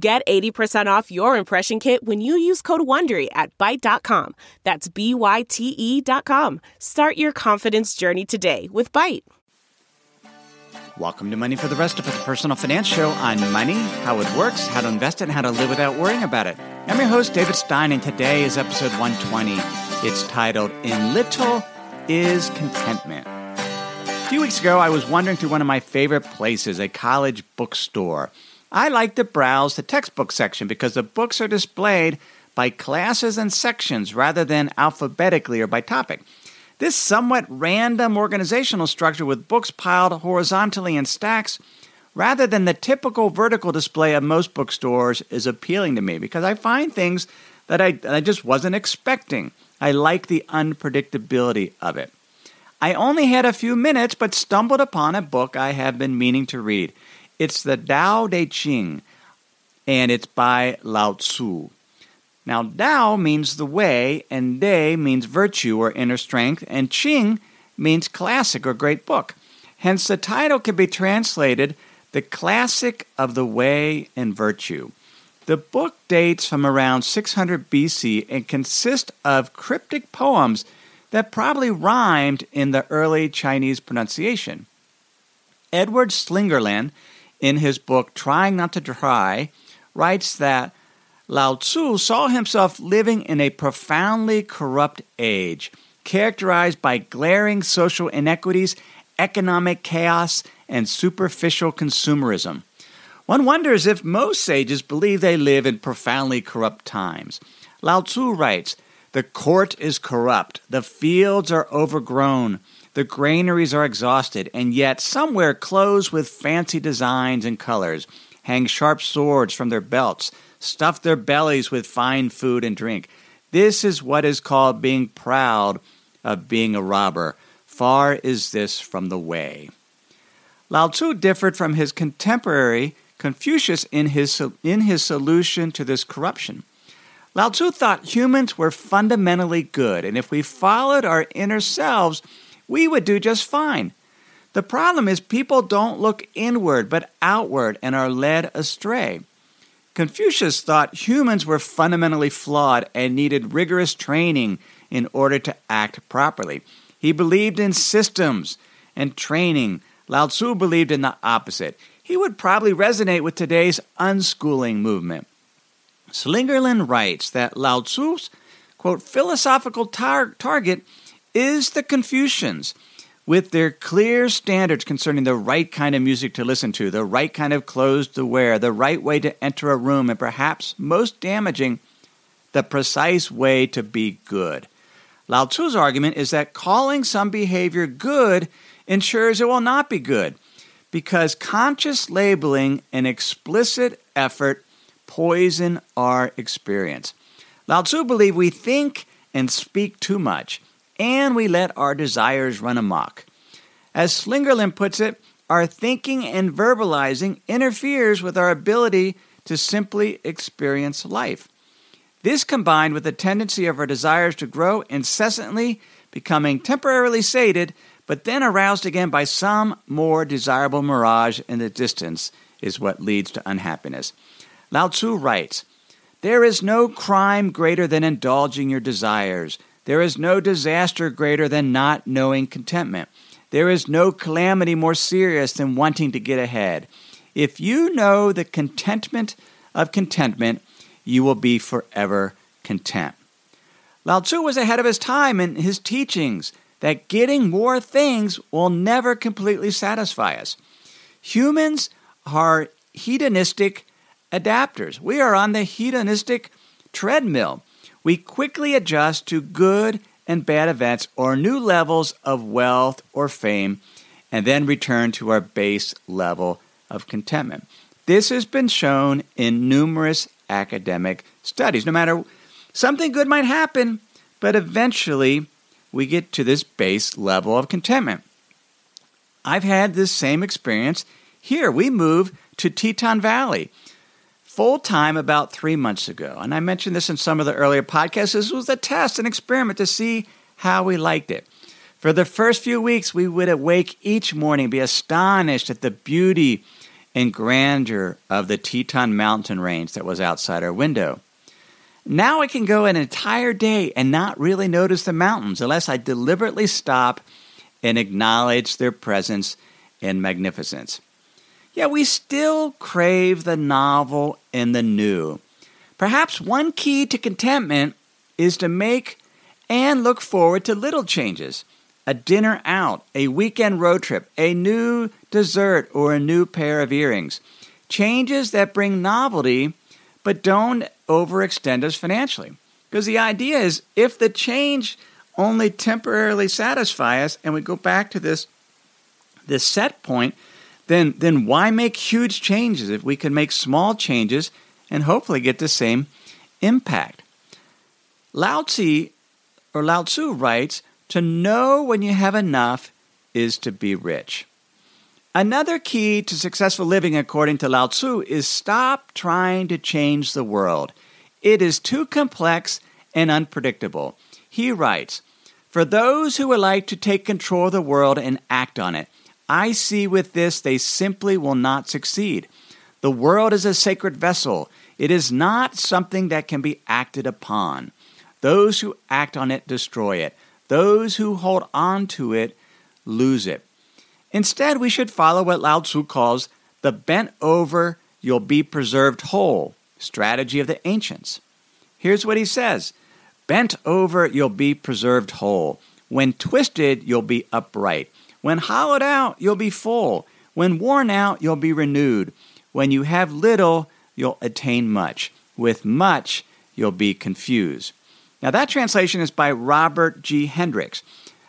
Get 80% off your impression kit when you use code WONDERY at Byte.com. That's Byte.com. Start your confidence journey today with Byte. Welcome to Money for the Rest of Us, a personal finance show on money, how it works, how to invest it, and how to live without worrying about it. I'm your host, David Stein, and today is episode 120. It's titled, In Little is Contentment. A few weeks ago, I was wandering through one of my favorite places, a college bookstore. I like to browse the textbook section because the books are displayed by classes and sections rather than alphabetically or by topic. This somewhat random organizational structure with books piled horizontally in stacks rather than the typical vertical display of most bookstores is appealing to me because I find things that I just wasn't expecting. I like the unpredictability of it. I only had a few minutes but stumbled upon a book I have been meaning to read. It's the Tao Te Ching, and it's by Lao Tzu. Now, Tao means the way, and Te means virtue or inner strength, and Ching means classic or great book. Hence, the title can be translated, The Classic of the Way and Virtue. The book dates from around 600 BC and consists of cryptic poems that probably rhymed in the early Chinese pronunciation. Edward Slingerland, in his book, Trying Not to Try, writes that Lao Tzu saw himself living in a profoundly corrupt age, characterized by glaring social inequities, economic chaos, and superficial consumerism. One wonders if most sages believe they live in profoundly corrupt times. Lao Tzu writes, "The court is corrupt, the fields are overgrown, the granaries are exhausted, and yet somewhere clothes with fancy designs and colors, hang sharp swords from their belts, stuff their bellies with fine food and drink. This is what is called being proud of being a robber. Far is this from the way." Lao Tzu differed from his contemporary Confucius in his solution to this corruption. Lao Tzu thought humans were fundamentally good, and if we followed our inner selves, we would do just fine. The problem is people don't look inward but outward and are led astray. Confucius thought humans were fundamentally flawed and needed rigorous training in order to act properly. He believed in systems and training. Lao Tzu believed in the opposite. He would probably resonate with today's unschooling movement. Slingerland writes that Lao Tzu's, quote, philosophical target is the Confucians, with their clear standards concerning the right kind of music to listen to, the right kind of clothes to wear, the right way to enter a room, and perhaps most damaging, the precise way to be good. Lao Tzu's argument is that calling some behavior good ensures it will not be good, because conscious labeling and explicit effort poison our experience. Lao Tzu believed we think and speak too much, and we let our desires run amok. As Slingerland puts it, our thinking and verbalizing interferes with our ability to simply experience life. This, combined with the tendency of our desires to grow incessantly, becoming temporarily sated, but then aroused again by some more desirable mirage in the distance, is what leads to unhappiness. Lao Tzu writes, "There is no crime greater than indulging your desires. There is no disaster greater than not knowing contentment. There is no calamity more serious than wanting to get ahead. If you know the contentment of contentment, you will be forever content." Lao Tzu was ahead of his time in his teachings that getting more things will never completely satisfy us. Humans are hedonistic adapters. We are on the hedonistic treadmill. We quickly adjust to good and bad events or new levels of wealth or fame, and then return to our base level of contentment. This has been shown in numerous academic studies. No matter, something good might happen, but eventually we get to this base level of contentment. I've had this same experience here. We moved to Teton Valley full-time about 3 months ago, and I mentioned this in some of the earlier podcasts. This was a test, an experiment to see how we liked it. For the first few weeks, we would awake each morning, be astonished at the beauty and grandeur of the Teton mountain range that was outside our window. Now I can go an entire day and not really notice the mountains unless I deliberately stop and acknowledge their presence and magnificence. Yet we still crave the novel and the new. Perhaps one key to contentment is to make and look forward to little changes. A dinner out, a weekend road trip, a new dessert, or a new pair of earrings. Changes that bring novelty but don't overextend us financially. Because the idea is if the change only temporarily satisfies us and we go back to this set point, then why make huge changes if we can make small changes and hopefully get the same impact? Lao Tzu writes, "To know when you have enough is to be rich." Another key to successful living, according to Lao Tzu, is stop trying to change the world. It is too complex and unpredictable. He writes, "For those who would like to take control of the world and act on it, I see with this they simply will not succeed. The world is a sacred vessel. It is not something that can be acted upon. Those who act on it destroy it. Those who hold on to it lose it." Instead, we should follow what Lao Tzu calls the bent over, you'll be preserved whole strategy of the ancients. Here's what he says, "Bent over, you'll be preserved whole. When twisted, you'll be upright. When hollowed out, you'll be full. When worn out, you'll be renewed. When you have little, you'll attain much. With much, you'll be confused." Now, that translation is by Robert G. Hendricks.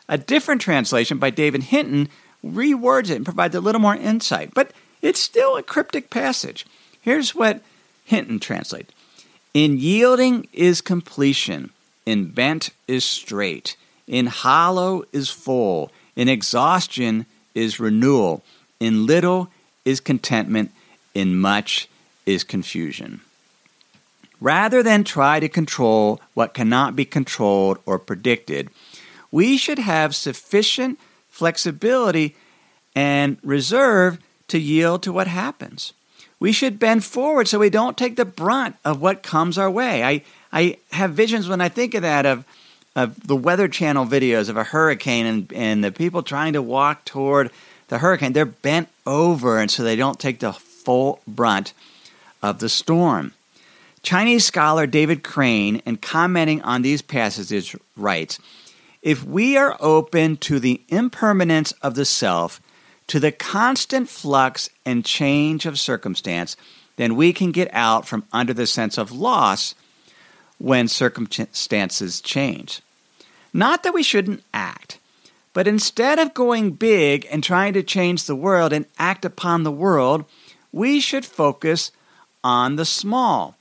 A different translation by David Hinton rewords it and provides a little more insight, but it's still a cryptic passage. Here's what Hinton translates. "In yielding is completion. In bent is straight. In hollow is full. In exhaustion is renewal. In little is contentment. In much is confusion." Rather than try to control what cannot be controlled or predicted, we should have sufficient flexibility and reserve to yield to what happens. We should bend forward so we don't take the brunt of what comes our way. I have visions when I think of that of the Weather Channel videos of a hurricane and the people trying to walk toward the hurricane. They're bent over and so they don't take the full brunt of the storm. Chinese scholar David Crane, in commenting on these passages, writes, "If we are open to the impermanence of the self, to the constant flux and change of circumstance, then we can get out from under the sense of loss when circumstances change." Not that we shouldn't act, but instead of going big and trying to change the world and act upon the world, we should focus on the small.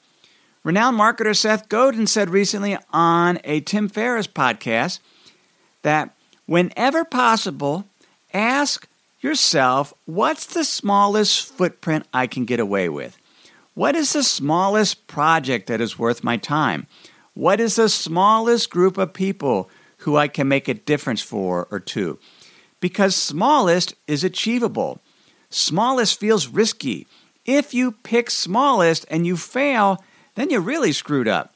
Renowned marketer Seth Godin said recently on a Tim Ferriss podcast that whenever possible, ask yourself, what's the smallest footprint I can get away with? What is the smallest project that is worth my time? What is the smallest group of people who I can make a difference for or to? Because smallest is achievable. Smallest feels risky. If you pick smallest and you fail, then you're really screwed up.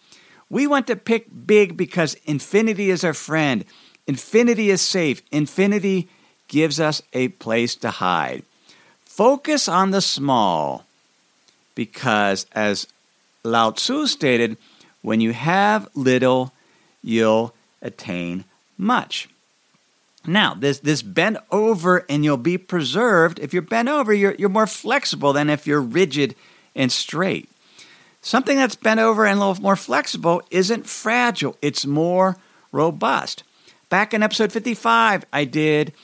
We want to pick big because infinity is our friend. Infinity is safe. Infinity gives us a place to hide. Focus on the small because, as Lao Tzu stated, when you have little, you'll attain much. Now, this bent over and you'll be preserved. If you're bent over, you're more flexible than if you're rigid and straight. Something that's bent over and a little more flexible isn't fragile. It's more robust. Back in episode 55, I did,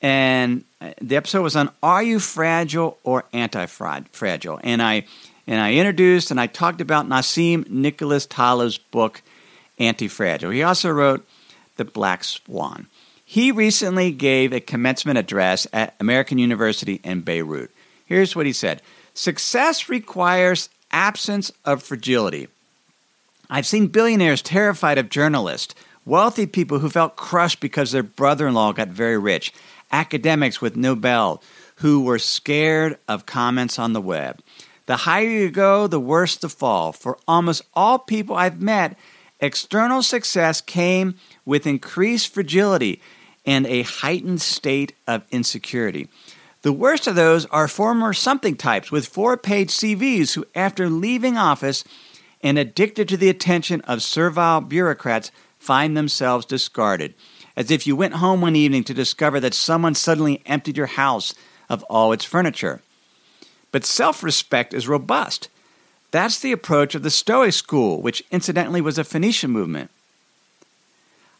and the episode was on Are You Fragile or Anti-Fragile? And I and I introduced and I talked about Nassim Nicholas Taleb's book, Anti-Fragile. He also wrote The Black Swan. He recently gave a commencement address at American University in Beirut. Here's what he said. Success requires absence of fragility. I've seen billionaires terrified of journalists, wealthy people who felt crushed because their brother-in-law got very rich, academics with Nobel who were scared of comments on the web. The higher you go, the worse the fall. For almost all people I've met, external success came with increased fragility and a heightened state of insecurity. The worst of those are former something types with 4-page CVs who, after leaving office and addicted to the attention of servile bureaucrats, find themselves discarded, as if you went home one evening to discover that someone suddenly emptied your house of all its furniture. But self-respect is robust. That's the approach of the Stoic school, which incidentally was a Phoenician movement.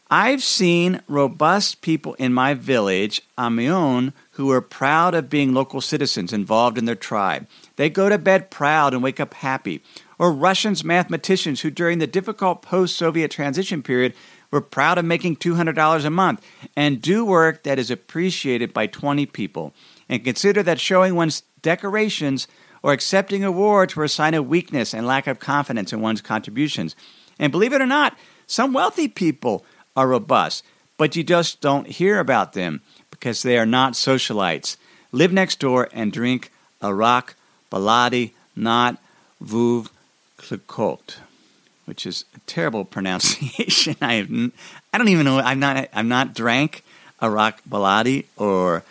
I've seen robust people in my village, Amyon, who are proud of being local citizens involved in their tribe. They go to bed proud and wake up happy. Or Russian mathematicians who during the difficult post-Soviet transition period were proud of making $200 a month and do work that is appreciated by 20 people, and consider that showing one's decorations or accepting awards were a sign of weakness and lack of confidence in one's contributions. And believe it or not, some wealthy people are robust, but you just don't hear about them because they are not socialites. Live next door and drink Arak Baladi, not Vuv Klikot, which is a terrible pronunciation. I don't even know. I've not drank Arak Baladi or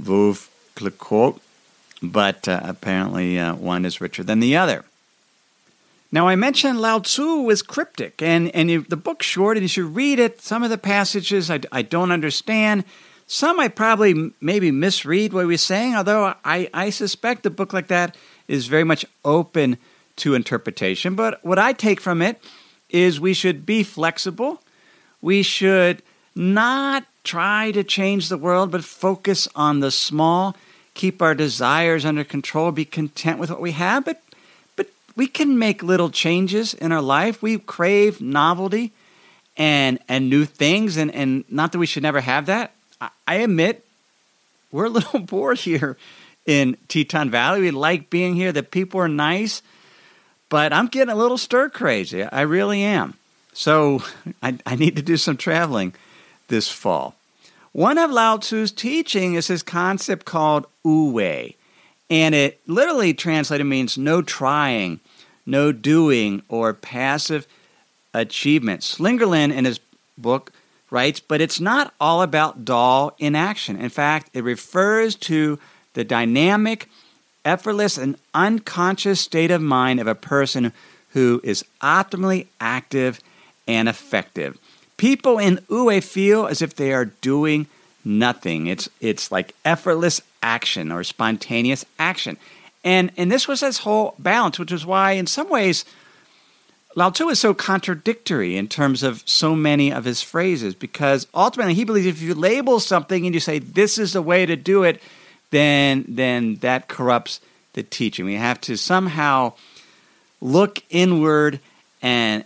Vuv Klikot, but apparently one is richer than the other. Now, I mentioned Lao Tzu is cryptic, and the book's short, and you should read it. Some of the passages I don't understand. Some I probably maybe misread what we're saying, although I suspect a book like that is very much open to interpretation. But what I take from it is we should be flexible. We should not try to change the world, but focus on the small, keep our desires under control, be content with what we have, but we can make little changes in our life. We crave novelty and new things, and not that we should never have that. I admit we're a little bored here in Teton Valley. We like being here. The people are nice, but I'm getting a little stir-crazy. I really am. So I need to do some traveling this fall. One of Lao Tzu's teaching is his concept called Wu wei. And it literally translated means no trying, no doing, or passive achievement. Slingerland in his book writes, but it's not all about dull inaction. In fact, it refers to the dynamic, effortless, and unconscious state of mind of a person who is optimally active and effective. People in Wu wei feel as if they are doing nothing. It's like effortless action or spontaneous action. And this was his whole balance, which is why in some ways Lao Tzu is so contradictory in terms of so many of his phrases, because ultimately he believes if you label something and you say this is the way to do it, then that corrupts the teaching. We have to somehow look inward and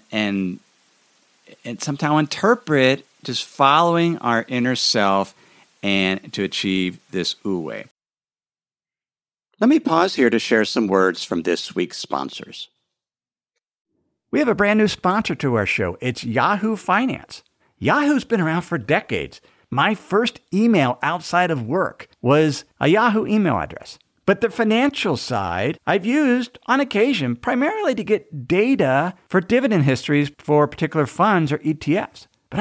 somehow interpret just following our inner self and to achieve this Wu wei. Let me pause here to share some words from this week's sponsors. We have a brand new sponsor to our show. It's Yahoo Finance. Yahoo's been around for decades. My first email outside of work was a Yahoo email address. But the financial side I've used on occasion primarily to get data for dividend histories for particular funds or ETFs. But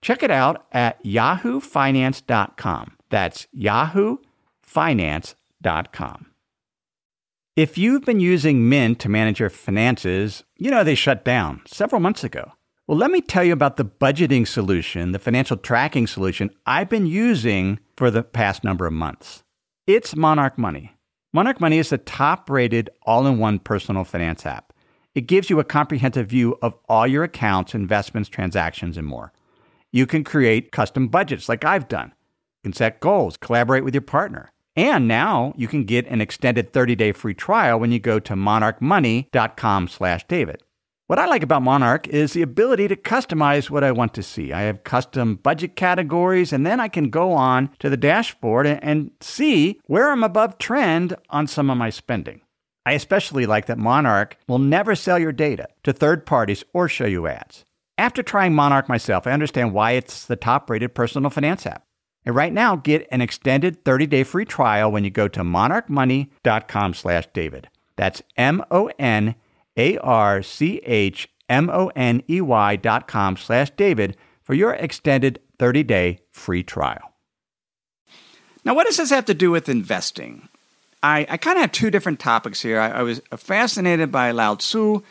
Check it out at yahoofinance.com. That's yahoofinance.com. If you've been using Mint to manage your finances, you know they shut down several months ago. Well, let me tell you about the budgeting solution, the financial tracking solution I've been using for the past number of months. It's Monarch Money. Monarch Money is the top-rated all-in-one personal finance app. It gives you a comprehensive view of all your accounts, investments, transactions, and more. You can create custom budgets like I've done. You can set goals, collaborate with your partner. And now you can get an extended 30-day free trial when you go to monarchmoney.com/David. What I like about Monarch is the ability to customize what I want to see. I have custom budget categories, and then I can go on to the dashboard and see where I'm above trend on some of my spending. I especially like that Monarch will never sell your data to third parties or show you ads. After trying Monarch myself, I understand why it's the top-rated personal finance app. And right now, get an extended 30-day free trial when you go to monarchmoney.com/David. That's monarchmoney.com/David for your extended 30-day free trial. Now, what does this have to do with investing? I kind of have two different topics here. I was fascinated by Lao Tzu,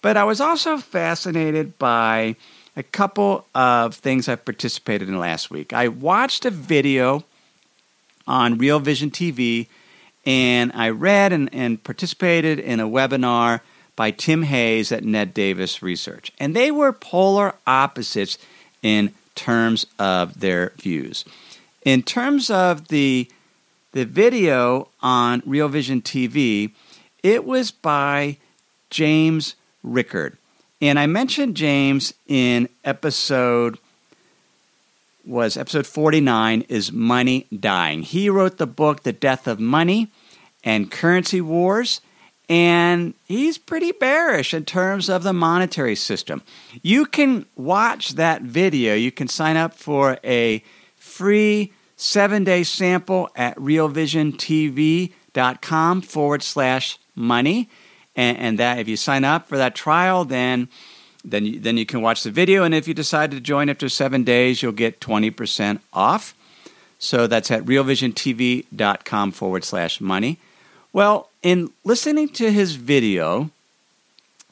but I was also fascinated by a couple of things I've participated in last week. I watched a video on Real Vision TV, and I read and participated in a webinar by Tim Hayes at Ned Davis Research. And they were polar opposites in terms of their views. In terms of the video on Real Vision TV, it was by James Rickard. And I mentioned James in episode 49, is Money Dying? He wrote the book, The Death of Money and Currency Wars, and he's pretty bearish in terms of the monetary system. You can watch that video. You can sign up for a free 7-day sample at realvisiontv.com/money. And that, if you sign up for that trial, then you can watch the video. And if you decide to join after 7 days, you'll get 20% off. So that's at realvisiontv.com/money. Well, in listening to his video,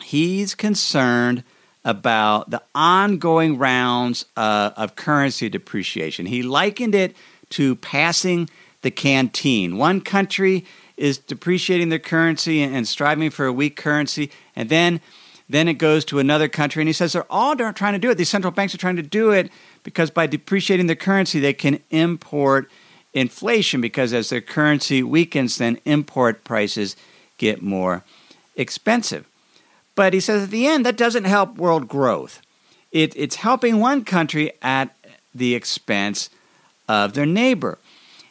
he's concerned about the ongoing rounds of currency depreciation. He likened it to passing the canteen. One country is depreciating their currency and striving for a weak currency, and then it goes to another country. And he says they're all trying to do it. These central banks are trying to do it because by depreciating their currency, they can import inflation, because as their currency weakens, then import prices get more expensive. But he says at the end, that doesn't help world growth. It's helping one country at the expense of their neighbor.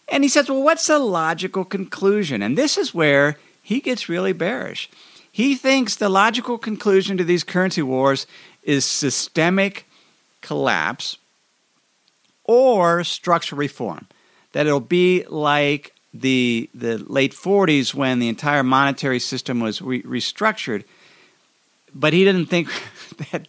And he says, well, what's the logical conclusion? And this is where he gets really bearish. He thinks the logical conclusion to these currency wars is systemic collapse or structural reform, that it'll be like the late 40s when the entire monetary system was restructured. But he didn't think that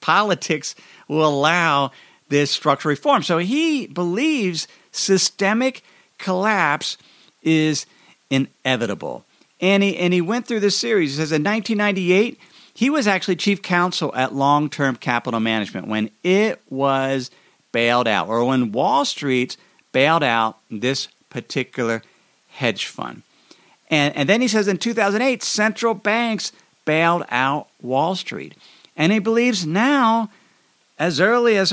politics will allow this structural reform. So he believes systemic collapse is inevitable. And he went through this series. He says in 1998, he was actually chief counsel at Long-Term Capital Management when it was bailed out, or when Wall Street bailed out this particular hedge fund. And then he says in 2008, central banks bailed out Wall Street. And he believes now, as early as,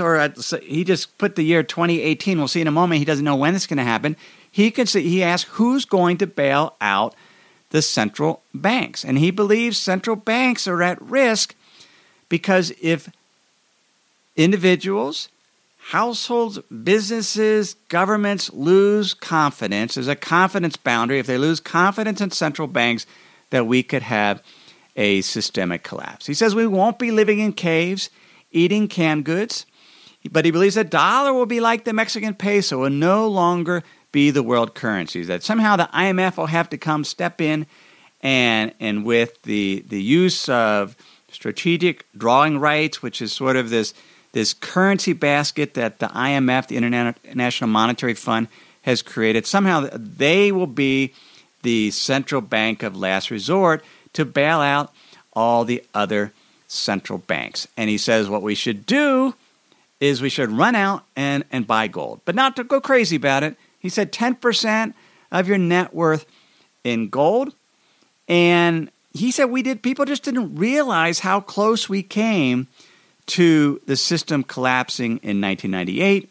he just put the year 2018. We'll see in a moment. He doesn't know when it's going to happen. He asked, who's going to bail out the central banks? And he believes central banks are at risk because if individuals, households, businesses, governments lose confidence. There's a confidence boundary. If they lose confidence in central banks, that we could have a systemic collapse. He says we won't be living in caves, eating canned goods, but he believes the dollar will be like the Mexican peso and no longer be the world currency, that somehow the IMF will have to come step in and with the use of strategic drawing rights, which is sort of this currency basket that the IMF, the International Monetary Fund, has created, somehow they will be the central bank of last resort to bail out all the other central banks. And he says what we should do is we should run out and buy gold, but not to go crazy about it. He said 10% of your net worth in gold. And he said people just didn't realize how close we came to the system collapsing in 1998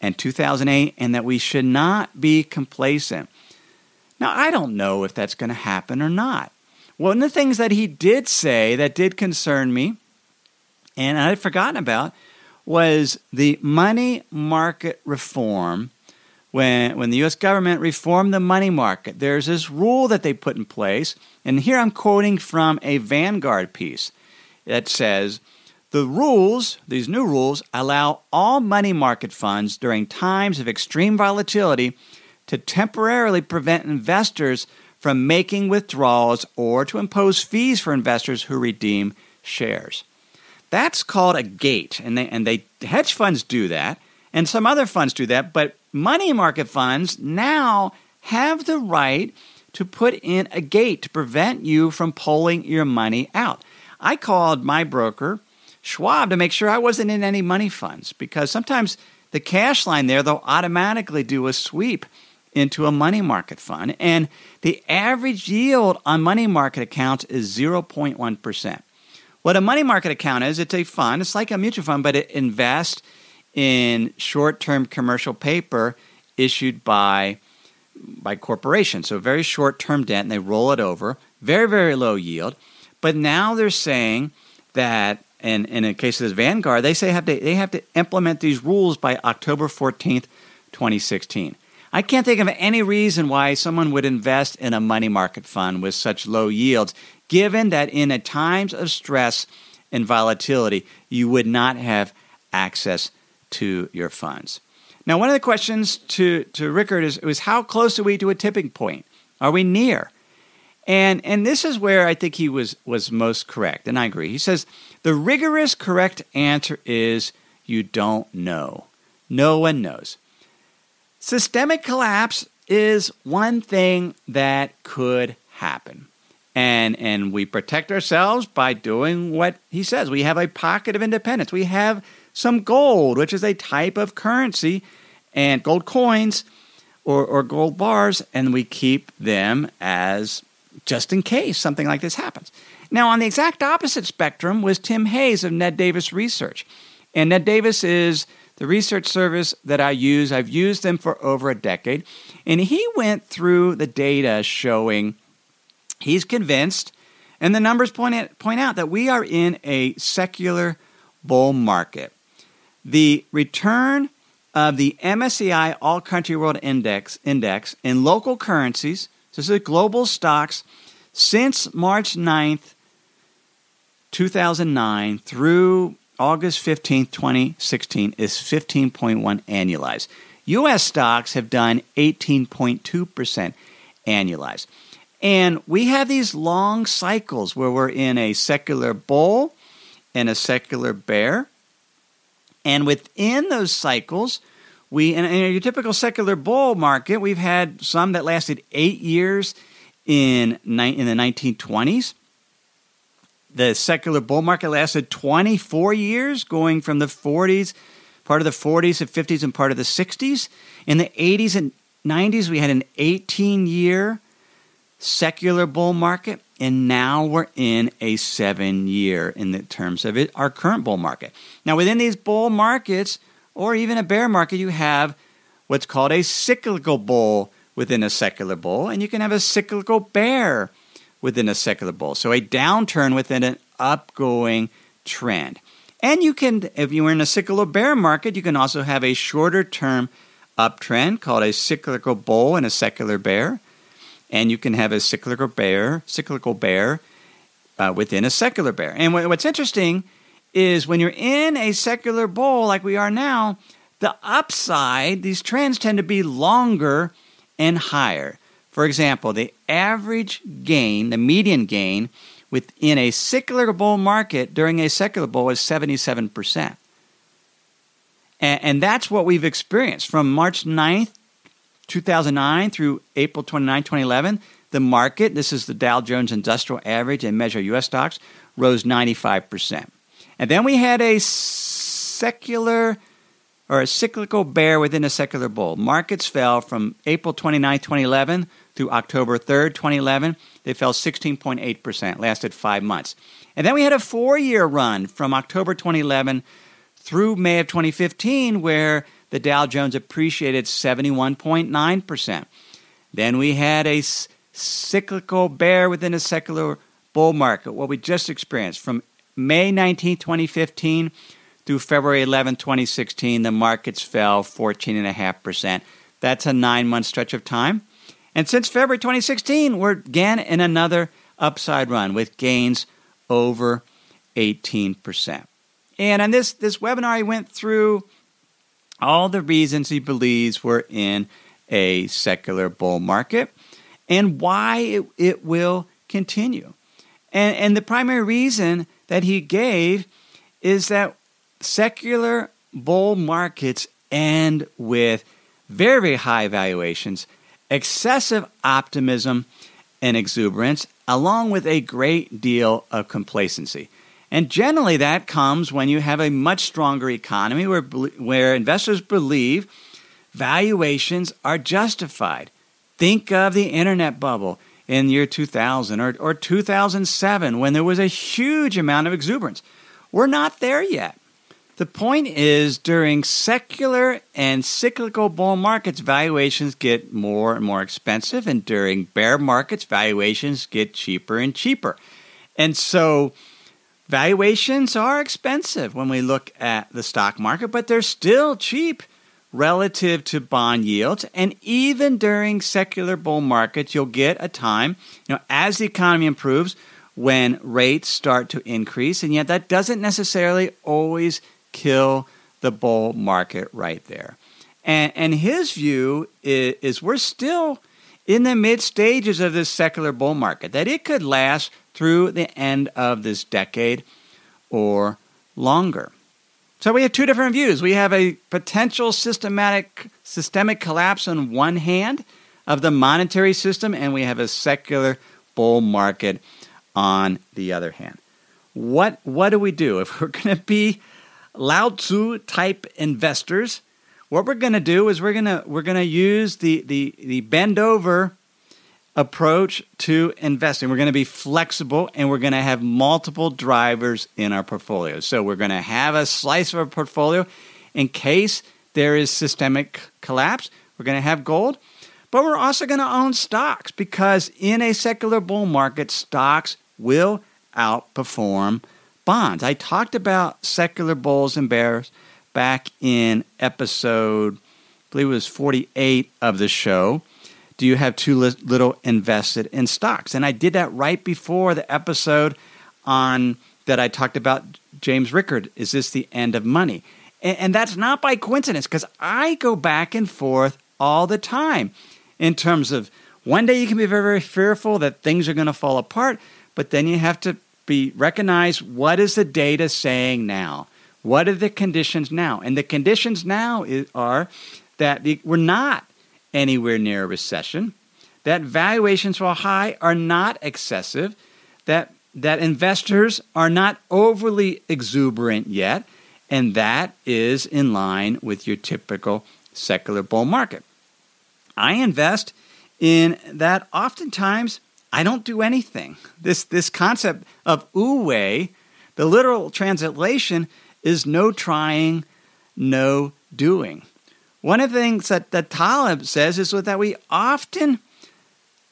and 2008, and that we should not be complacent. Now, I don't know if that's going to happen or not. One of the things that he did say that did concern me, and I had forgotten about, was the money market reform. When the U.S. government reformed the money market, there's this rule that they put in place, and here I'm quoting from a Vanguard piece that says, the rules, these new rules, allow all money market funds during times of extreme volatility to temporarily prevent investors from making withdrawals or to impose fees for investors who redeem shares. That's called a gate, and hedge funds do that, and some other funds do that, but money market funds now have the right to put in a gate to prevent you from pulling your money out. I called my broker, Schwab, to make sure I wasn't in any money funds, because sometimes the cash line there, they'll automatically do a sweep into a money market fund, and the average yield on money market accounts is 0.1%. What a money market account is, it's a fund, it's like a mutual fund, but it invests in short-term commercial paper issued by corporations. So very short-term debt, and they roll it over. Very, very low yield. But now they're saying that, and in the case of this Vanguard, they say they have to implement these rules by October 14th, 2016. I can't think of any reason why someone would invest in a money market fund with such low yields, given that in times of stress and volatility, you would not have access to your funds. Now, one of the questions to Rickard was how close are we to a tipping point? Are we near? And this is where I think he was most correct, and I agree. He says, the rigorous correct answer is you don't know. No one knows. Systemic collapse is one thing that could happen. And we protect ourselves by doing what he says. We have a pocket of independence. We have some gold, which is a type of currency, and gold coins or gold bars, and we keep them as just in case something like this happens. Now, on the exact opposite spectrum was Tim Hayes of Ned Davis Research. And Ned Davis is the research service that I use. I've used them for over a decade. And he went through the data showing he's convinced, and the numbers point out that we are in a secular bull market. The return of the MSCI All Country World Index in local currencies, so this is global stocks, since March 9th, 2009 through August 15th, 2016 is 15.1 annualized. U.S. stocks have done 18.2% annualized. And we have these long cycles where we're in a secular bull and a secular bear. And within those cycles, in your typical secular bull market, we've had some that lasted 8 years in the 1920s. The secular bull market lasted 24 years, going from the 40s, part of the 40s and 50s and part of the 60s. In the 80s and 90s, we had an 18-year secular bull market, and now we're in a 7-year in the terms of it, our current bull market. Now, within these bull markets, or even a bear market, you have what's called a cyclical bull within a secular bull, and you can have a cyclical bear within a secular bull. So a downturn within an upgoing trend. And you can, if you were in a cyclical bear market, you can also have a shorter term uptrend called a cyclical bull and a secular bear. And you can have a cyclical bear within a secular bear. And what's interesting is when you're in a secular bull like we are now, the upside, these trends tend to be longer and higher. For example, the average gain, the median gain, within a cyclical bull market during a secular bull is 77%. And that's what we've experienced from March 9th, 2009 through April 29, 2011. The market, this is the Dow Jones Industrial Average and measure U.S. stocks, rose 95%. And then we had a cyclical bear within a secular bull. Markets fell from April 29, 2011 through October 3rd, 2011. They fell 16.8%, lasted 5 months. And then we had a 4-year run from October 2011 through May of 2015 where the Dow Jones appreciated 71.9%. Then we had a cyclical bear within a secular bull market, what we just experienced from May 19, 2015 through February 11, 2016, the markets fell 14.5%. That's a 9-month stretch of time. And since February 2016, we're again in another upside run with gains over 18%. And on this webinar, he went through all the reasons he believes we're in a secular bull market and why it will continue. And the primary reason that he gave is that secular bull markets end with very, very high valuations, excessive optimism and exuberance, along with a great deal of complacency. And generally that comes when you have a much stronger economy where investors believe valuations are justified. Think of the internet bubble in year 2000 or 2007 when there was a huge amount of exuberance. We're not there yet. The point is, during secular and cyclical bull markets, valuations get more and more expensive, and during bear markets, valuations get cheaper and cheaper. And so valuations are expensive when we look at the stock market, but they're still cheap relative to bond yields. And even during secular bull markets, you'll get a time, as the economy improves, when rates start to increase, and yet that doesn't necessarily always kill the bull market right there. And his view is we're still in the mid stages of this secular bull market, that it could last through the end of this decade or longer. So we have two different views. We have a potential systemic collapse on one hand of the monetary system, and we have a secular bull market on the other hand. What do we do? If we're going to be Lao Tzu type investors, what we're going to do is we're going to use the bend over approach to investing. We're going to be flexible, and we're going to have multiple drivers in our portfolio. So we're going to have a slice of our portfolio in case there is systemic collapse. We're going to have gold, but we're also going to own stocks because in a secular bull market, stocks will outperform bonds. I talked about secular bulls and bears back in episode, I believe it was 48 of the show, Do You Have Too Little Invested in Stocks? And I did that right before the episode on that I talked about James Rickard, Is This the End of Money? And that's not by coincidence because I go back and forth all the time in terms of one day you can be very, very fearful that things are going to fall apart, but then you have to recognize what is the data saying now? What are the conditions now? And the conditions now are that we're not anywhere near a recession, that valuations while high are not excessive, that investors are not overly exuberant yet, and that is in line with your typical secular bull market. I invest in that. Oftentimes, I don't do anything. This concept of Wu wei, the literal translation is no trying, no doing. One of the things that Taleb says is that we often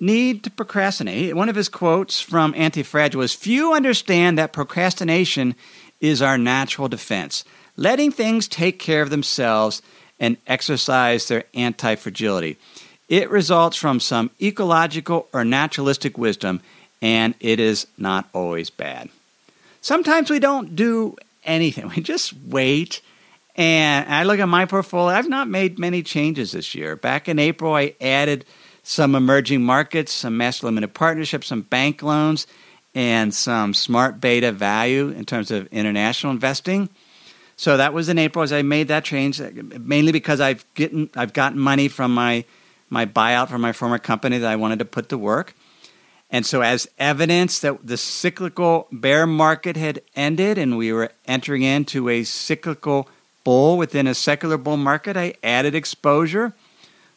need to procrastinate. One of his quotes from Anti-fragile is, few understand that procrastination is our natural defense, letting things take care of themselves and exercise their anti-fragility. It results from some ecological or naturalistic wisdom, and it is not always bad. Sometimes we don't do anything. We just wait. And I look at my portfolio. I've not made many changes this year. Back in April, I added some emerging markets, some master limited partnerships, some bank loans, and some smart beta value in terms of international investing. So that was in April as I made that change, mainly because I've gotten money from my buyout from my former company that I wanted to put to work. And so as evidence that the cyclical bear market had ended and we were entering into a cyclical bull within a secular bull market, I added exposure.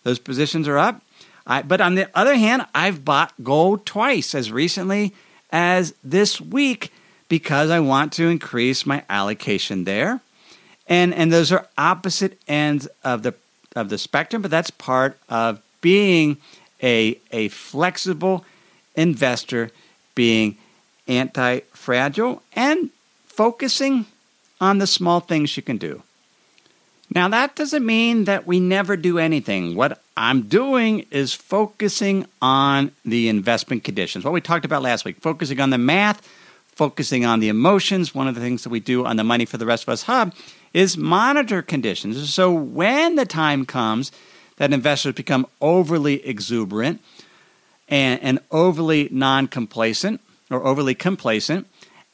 Those positions are up. But on the other hand, I've bought gold twice as recently as this week because I want to increase my allocation there. And those are opposite ends of the spectrum, but that's part of being a flexible investor, being anti-fragile, and focusing on the small things you can do. Now, that doesn't mean that we never do anything. What I'm doing is focusing on the investment conditions, what we talked about last week, focusing on the math, focusing on the emotions. One of the things that we do on the Money for the Rest of Us Hub is monitor conditions. So when the time comes that investors become overly exuberant and overly non-complacent or overly complacent,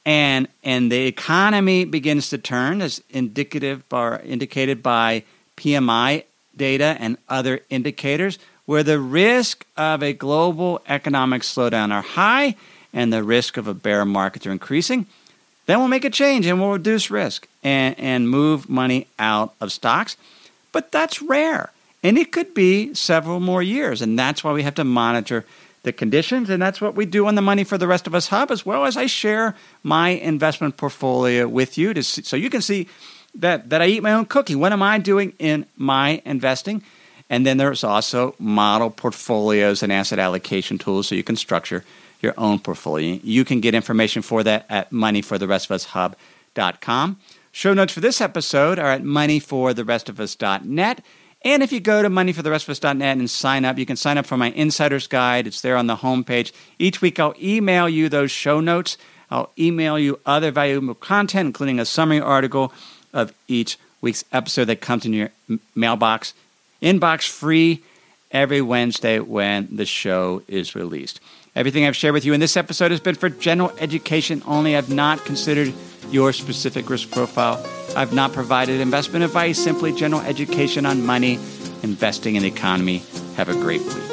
and the economy begins to turn, as indicated by PMI data and other indicators, where the risk of a global economic slowdown are high and the risk of a bear market are increasing, then we'll make a change and we'll reduce risk and move money out of stocks. But that's rare. And it could be several more years. And that's why we have to monitor the conditions. And that's what we do on the Money for the Rest of Us Hub, as well as I share my investment portfolio with you to see, so you can see that I eat my own cookie. What am I doing in my investing? And then there's also model portfolios and asset allocation tools so you can structure your own portfolio. You can get information for that at moneyfortherestofushub.com. Show notes for this episode are at moneyfortherestofus.net. And if you go to moneyfortherestofus.net and sign up, you can sign up for my Insider's Guide. It's there on the homepage. Each week I'll email you those show notes. I'll email you other valuable content, including a summary article of each week's episode that comes in your mailbox, inbox free every Wednesday when the show is released. Everything I've shared with you in this episode has been for general education only. I've not considered your specific risk profile. I've not provided investment advice, simply general education on money, investing in the economy. Have a great week.